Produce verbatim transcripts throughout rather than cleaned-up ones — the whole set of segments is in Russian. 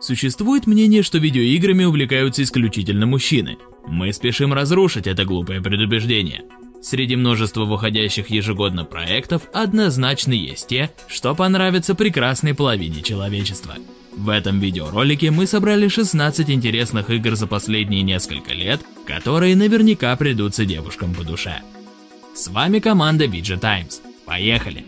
Существует мнение, что видеоиграми увлекаются исключительно мужчины. Мы спешим разрушить это глупое предубеждение. Среди множества выходящих ежегодно проектов однозначно есть те, что понравятся прекрасной половине человечества. В этом видеоролике мы собрали шестнадцать интересных игр за последние несколько лет, которые наверняка придутся девушкам по душе. С вами команда Bigger Times. Поехали!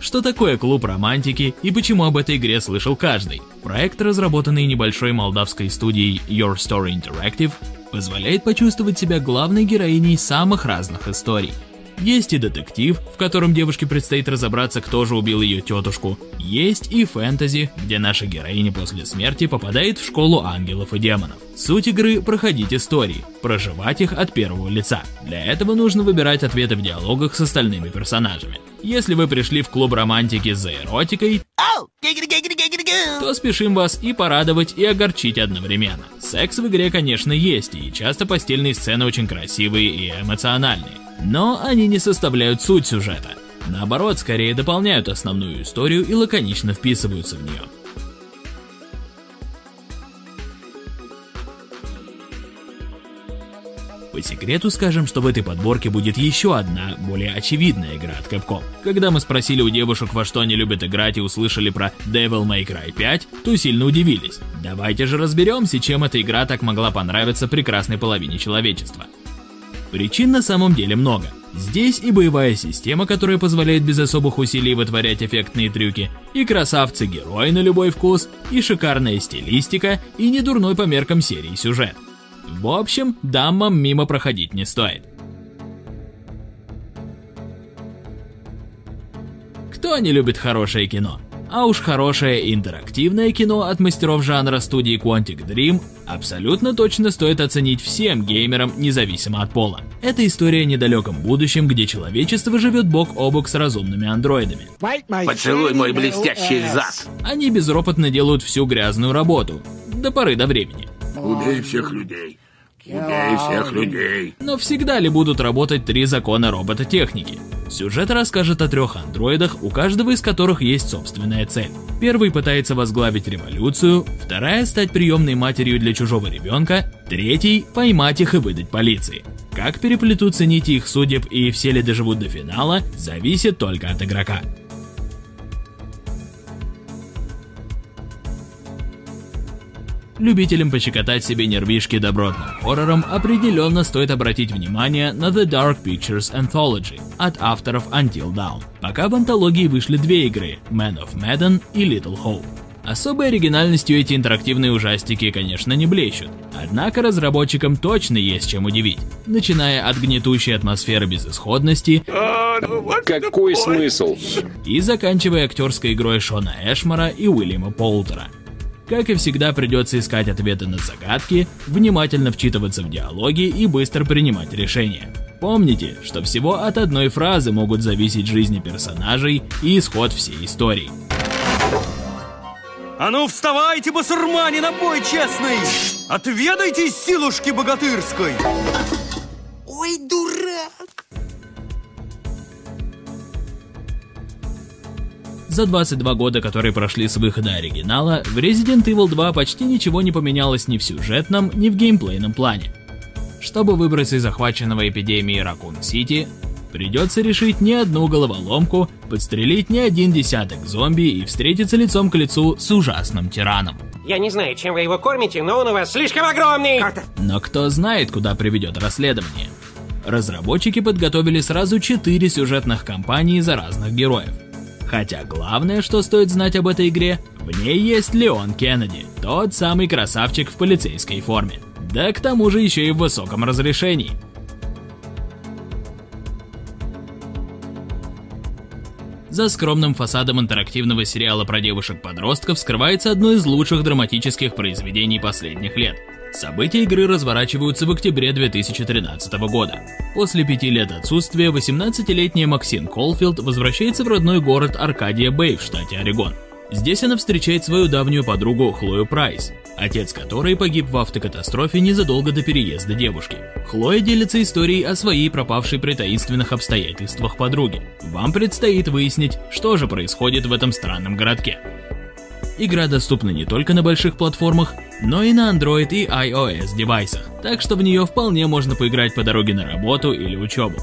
Что такое клуб романтики и почему об этой игре слышал каждый? Проект, разработанный небольшой молдавской студией Your Story Interactive, позволяет почувствовать себя главной героиней самых разных историй. Есть и детектив, в котором девушке предстоит разобраться, кто же убил ее тетушку. Есть и фэнтези, где наша героиня после смерти попадает в школу ангелов и демонов. Суть игры — проходить истории, проживать их от первого лица. Для этого нужно выбирать ответы в диалогах с остальными персонажами. Если вы пришли в клуб романтики за эротикой, то спешим вас и порадовать, и огорчить одновременно. Секс в игре, конечно, есть, и часто постельные сцены очень красивые и эмоциональные. Но они не составляют суть сюжета. Наоборот, скорее дополняют основную историю и лаконично вписываются в нее. По секрету скажем, что в этой подборке будет еще одна, более очевидная игра от Capcom. Когда мы спросили у девушек, во что они любят играть, и услышали про Devil May Cry пять, то сильно удивились. Давайте же разберемся, чем эта игра так могла понравиться прекрасной половине человечества. Причин на самом деле много. Здесь и боевая система, которая позволяет без особых усилий вытворять эффектные трюки, и красавцы-герои на любой вкус, и шикарная стилистика, и недурной по меркам серии сюжет. В общем, дамам мимо проходить не стоит. Кто не любит хорошее кино? А уж хорошее интерактивное кино от мастеров жанра студии Quantic Dream абсолютно точно стоит оценить всем геймерам, независимо от пола. Это история о недалеком будущем, где человечество живет бок о бок с разумными андроидами. Поцелуй мой блестящий зад! Они безропотно делают всю грязную работу, до поры до времени. Убей всех людей! Убей всех людей! Но всегда ли будут работать три закона робототехники? Сюжет расскажет о трех андроидах, у каждого из которых есть собственная цель. Первый пытается возглавить революцию, вторая — стать приемной матерью для чужого ребенка, третий — поймать их и выдать полиции. Как переплетутся нити их судеб и все ли доживут до финала, зависит только от игрока. Любителям пощекотать себе нервишки добротным хоррором определенно стоит обратить внимание на The Dark Pictures Anthology от авторов Until Dawn. Пока в антологии вышли две игры – Man of Medan и Little Hope. Особой оригинальностью эти интерактивные ужастики, конечно, не блещут. Однако разработчикам точно есть чем удивить. Начиная от гнетущей атмосферы безысходности, какой смысл? И заканчивая актерской игрой Шона Эшмора и Уильяма Полтера. Как и всегда, придется искать ответы на загадки, внимательно вчитываться в диалоги и быстро принимать решения. Помните, что всего от одной фразы могут зависеть жизни персонажей и исход всей истории. А ну вставайте, басурмане, на бой честный! Отведайте силушки богатырской! Ой, дурак! За двадцать два года, которые прошли с выхода оригинала, в Resident Evil два почти ничего не поменялось ни в сюжетном, ни в геймплейном плане. Чтобы выбраться из захваченного эпидемией Раккун-Сити, придется решить не одну головоломку, подстрелить не один десяток зомби и встретиться лицом к лицу с ужасным тираном. Я не знаю, чем вы его кормите, но он у вас слишком огромный! Но кто знает, куда приведет расследование. Разработчики подготовили сразу четыре сюжетных кампании за разных героев. Хотя главное, что стоит знать об этой игре, в ней есть Леон Кеннеди, тот самый красавчик в полицейской форме. Да к тому же еще и в высоком разрешении. За скромным фасадом интерактивного сериала про девушек-подростков скрывается одно из лучших драматических произведений последних лет. События игры разворачиваются в октябре две тысячи тринадцатого года. После пяти лет отсутствия восемнадцатилетняя Максин Колфилд возвращается в родной город Аркадия Бэй в штате Орегон. Здесь она встречает свою давнюю подругу Хлою Прайс, отец которой погиб в автокатастрофе незадолго до переезда девушки. Хлоя делится историей о своей пропавшей при таинственных обстоятельствах подруге. Вам предстоит выяснить, что же происходит в этом странном городке. Игра доступна не только на больших платформах, но и на Android и iOS девайсах, так что в нее вполне можно поиграть по дороге на работу или учебу.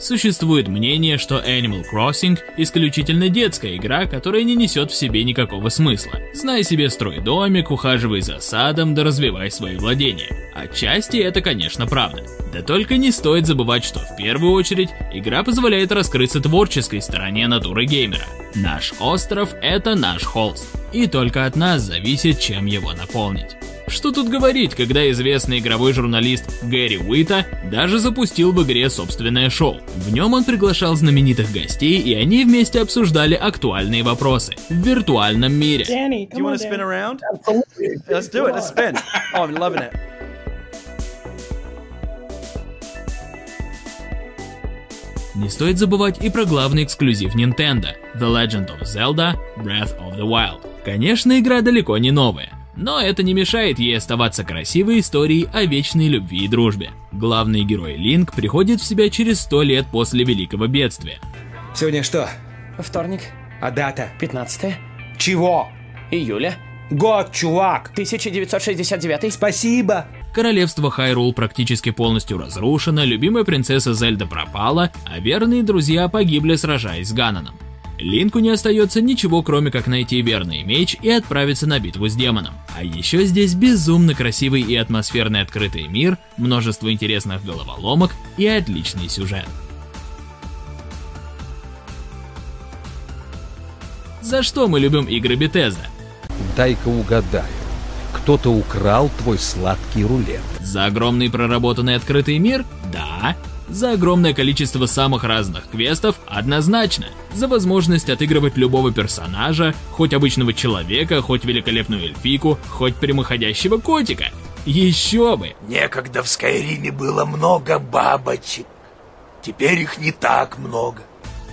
Существует мнение, что Animal Crossing – исключительно детская игра, которая не несет в себе никакого смысла. Знай себе, строй домик, ухаживай за садом, да развивай свои владения. Отчасти это, конечно, правда. Да только не стоит забывать, что в первую очередь игра позволяет раскрыться творческой стороне натуры геймера. Наш остров – это наш холст, и только от нас зависит, чем его наполнить. Что тут говорить, когда известный игровой журналист Гэри Уитта даже запустил в игре собственное шоу. В нем он приглашал знаменитых гостей, и они вместе обсуждали актуальные вопросы в виртуальном мире. Danny, come on, Danny. Absolutely. Let's do it. Let's spin. Oh, I'm loving it. Не стоит забывать и про главный эксклюзив Nintendo – The Legend of Zelda Breath of the Wild. Конечно, игра далеко не новая. Но это не мешает ей оставаться красивой историей о вечной любви и дружбе. Главный герой Линк приходит в себя через сто лет после великого бедствия. Сегодня что? Вторник. А дата? пятнадцатое. Чего? Июля. Год, чувак! тысяча девятьсот шестьдесят девятый. Спасибо! Королевство Хайрул практически полностью разрушено, любимая принцесса Зельда пропала, а верные друзья погибли, сражаясь с Гананом. Линку не остается ничего, кроме как найти верный меч и отправиться на битву с демоном. А еще здесь безумно красивый и атмосферный открытый мир, множество интересных головоломок и отличный сюжет. За что мы любим игры Bethesda? Дай-ка угадаю. Кто-то украл твой сладкий рулет. За огромный проработанный открытый мир? Да. За огромное количество самых разных квестов однозначно, за возможность отыгрывать любого персонажа, хоть обычного человека, хоть великолепную эльфийку, хоть прямоходящего котика. Еще бы! Некогда в Скайриме было много бабочек, теперь их не так много.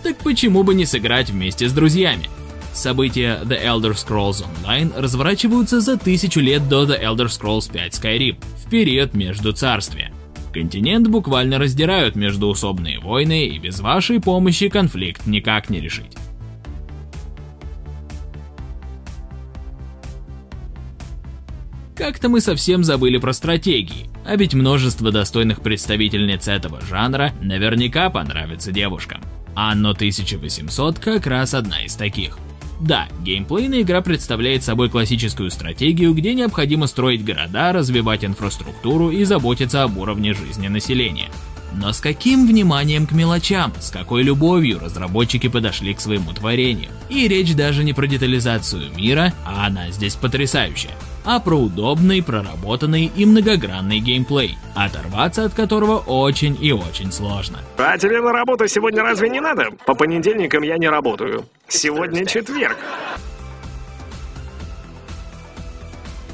Так почему бы не сыграть вместе с друзьями? События The Elder Scrolls Online разворачиваются за тысячу лет до The Elder Scrolls пять Skyrim, в период между царствия. Континент буквально раздирают междоусобные войны, и без вашей помощи конфликт никак не решить. Как-то мы совсем забыли про стратегии, а ведь множество достойных представительниц этого жанра наверняка понравится девушкам. Anno тысяча восемьсот как раз одна из таких. Да, геймплейная игра представляет собой классическую стратегию, где необходимо строить города, развивать инфраструктуру и заботиться об уровне жизни населения. Но с каким вниманием к мелочам, с какой любовью разработчики подошли к своему творению. И речь даже не про детализацию мира, а она здесь потрясающая, а про удобный, проработанный и многогранный геймплей, оторваться от которого очень и очень сложно. А тебе на работу сегодня разве не надо? По понедельникам я не работаю. Сегодня четверг.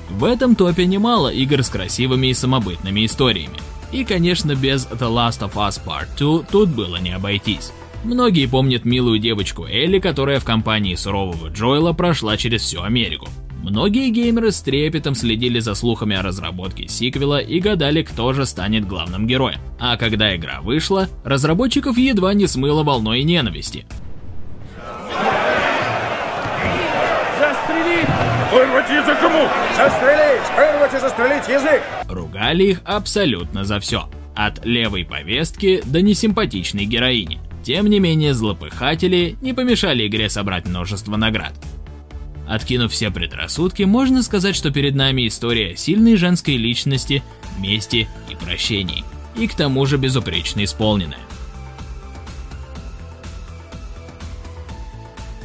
В этом топе немало игр с красивыми и самобытными историями. И, конечно, без The Last of Us Part два тут было не обойтись. Многие помнят милую девочку Элли, которая в компании сурового Джоэла прошла через всю Америку. Многие геймеры с трепетом следили за слухами о разработке сиквела и гадали, кто же станет главным героем. А когда игра вышла, разработчиков едва не смыло волной ненависти. Застрелить! Вырвать язык ему! Застрелить! Вырвать и застрелить язык! Ругали их абсолютно за все. От левой повестки до несимпатичной героини. Тем не менее, злопыхатели не помешали игре собрать множество наград. Откинув все предрассудки, можно сказать, что перед нами история сильной женской личности, мести и прощений. И к тому же безупречно исполненная.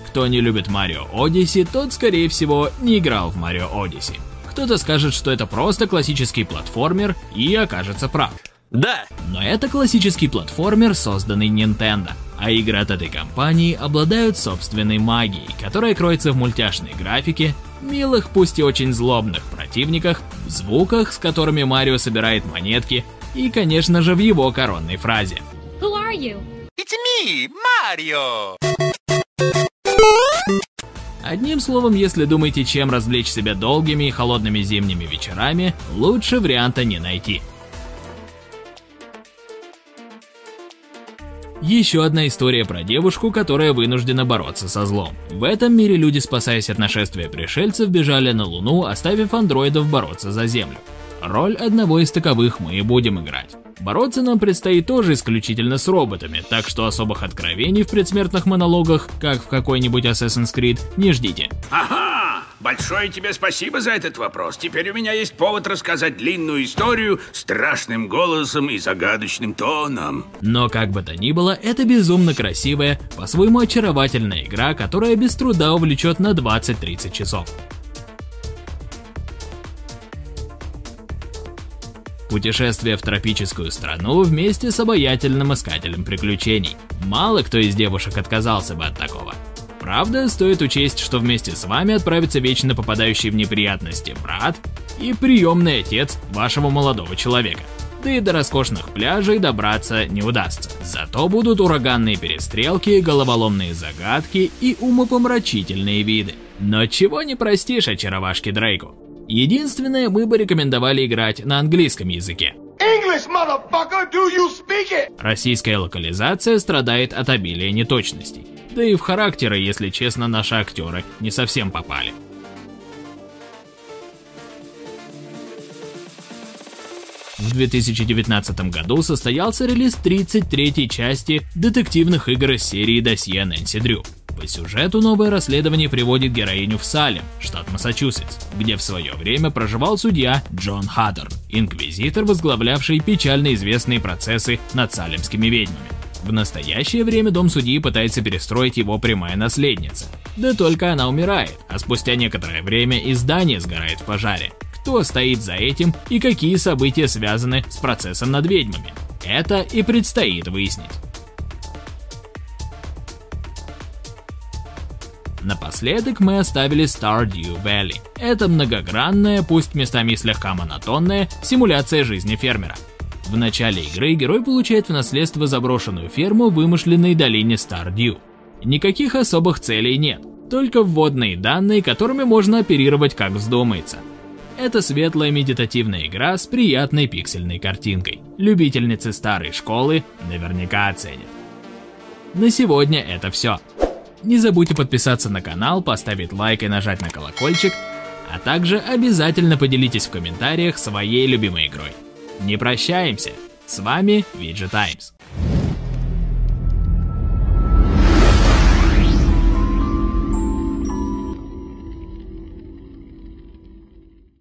Кто не любит Mario Odyssey, тот, скорее всего, не играл в Mario Odyssey. Кто-то скажет, что это просто классический платформер, и окажется прав. Да! Но это классический платформер, созданный Nintendo. А игры от этой компании обладают собственной магией, которая кроется в мультяшной графике, милых, пусть и очень злобных противниках, в звуках, с которыми Марио собирает монетки, и, конечно же, в его коронной фразе. Who are you? It's me. me, Mario! Одним словом, если думаете, чем развлечь себя долгими и холодными зимними вечерами, лучше варианта не найти. Еще одна история про девушку, которая вынуждена бороться со злом. В этом мире люди, спасаясь от нашествия пришельцев, бежали на Луну, оставив андроидов бороться за Землю. Роль одного из таковых мы и будем играть. Бороться нам предстоит тоже исключительно с роботами, так что особых откровений в предсмертных монологах, как в какой-нибудь Assassin's Creed, не ждите. Ага! Большое тебе спасибо за этот вопрос. Теперь у меня есть повод рассказать длинную историю страшным голосом и загадочным тоном. Но как бы то ни было, это безумно красивая, по-своему очаровательная игра, которая без труда увлечет на двадцать-тридцать часов. Путешествие в тропическую страну вместе с обаятельным искателем приключений. Мало кто из девушек отказался бы от такого. Правда, стоит учесть, что вместе с вами отправится вечно попадающий в неприятности брат и приемный отец вашего молодого человека. Да и до роскошных пляжей добраться не удастся. Зато будут ураганные перестрелки, головоломные загадки и умопомрачительные виды. Но чего не простишь очаровашке Дрейку. Единственное, мы бы рекомендовали играть на английском языке. English, motherfucker, do you speak it? Российская локализация страдает от обилия неточностей. Да и в характеры, если честно, наши актеры не совсем попали. В две тысячи девятнадцатом году состоялся релиз тридцать третьей части детективных игр из серии «Досье Нэнси Дрю». По сюжету новое расследование приводит героиню в Салем, штат Массачусетс, где в свое время проживал судья Джон Хаттерн, инквизитор, возглавлявший печально известные процессы над салемскими ведьмами. В настоящее время дом судьи пытается перестроить его прямая наследница. Да только она умирает, а спустя некоторое время и здание сгорает в пожаре. Кто стоит за этим и какие события связаны с процессом над ведьмами? Это и предстоит выяснить. Напоследок мы оставили Stardew Valley. Это многогранная, пусть местами слегка монотонная, симуляция жизни фермера. В начале игры герой получает в наследство заброшенную ферму в вымышленной долине Stardew. Никаких особых целей нет, только вводные данные, которыми можно оперировать как вздумается. Это светлая медитативная игра с приятной пиксельной картинкой. Любительницы старой школы наверняка оценят. На сегодня это все. Не забудьте подписаться на канал, поставить лайк и нажать на колокольчик, а также обязательно поделитесь в комментариях своей любимой игрой. Не прощаемся, с вами Bigger Times.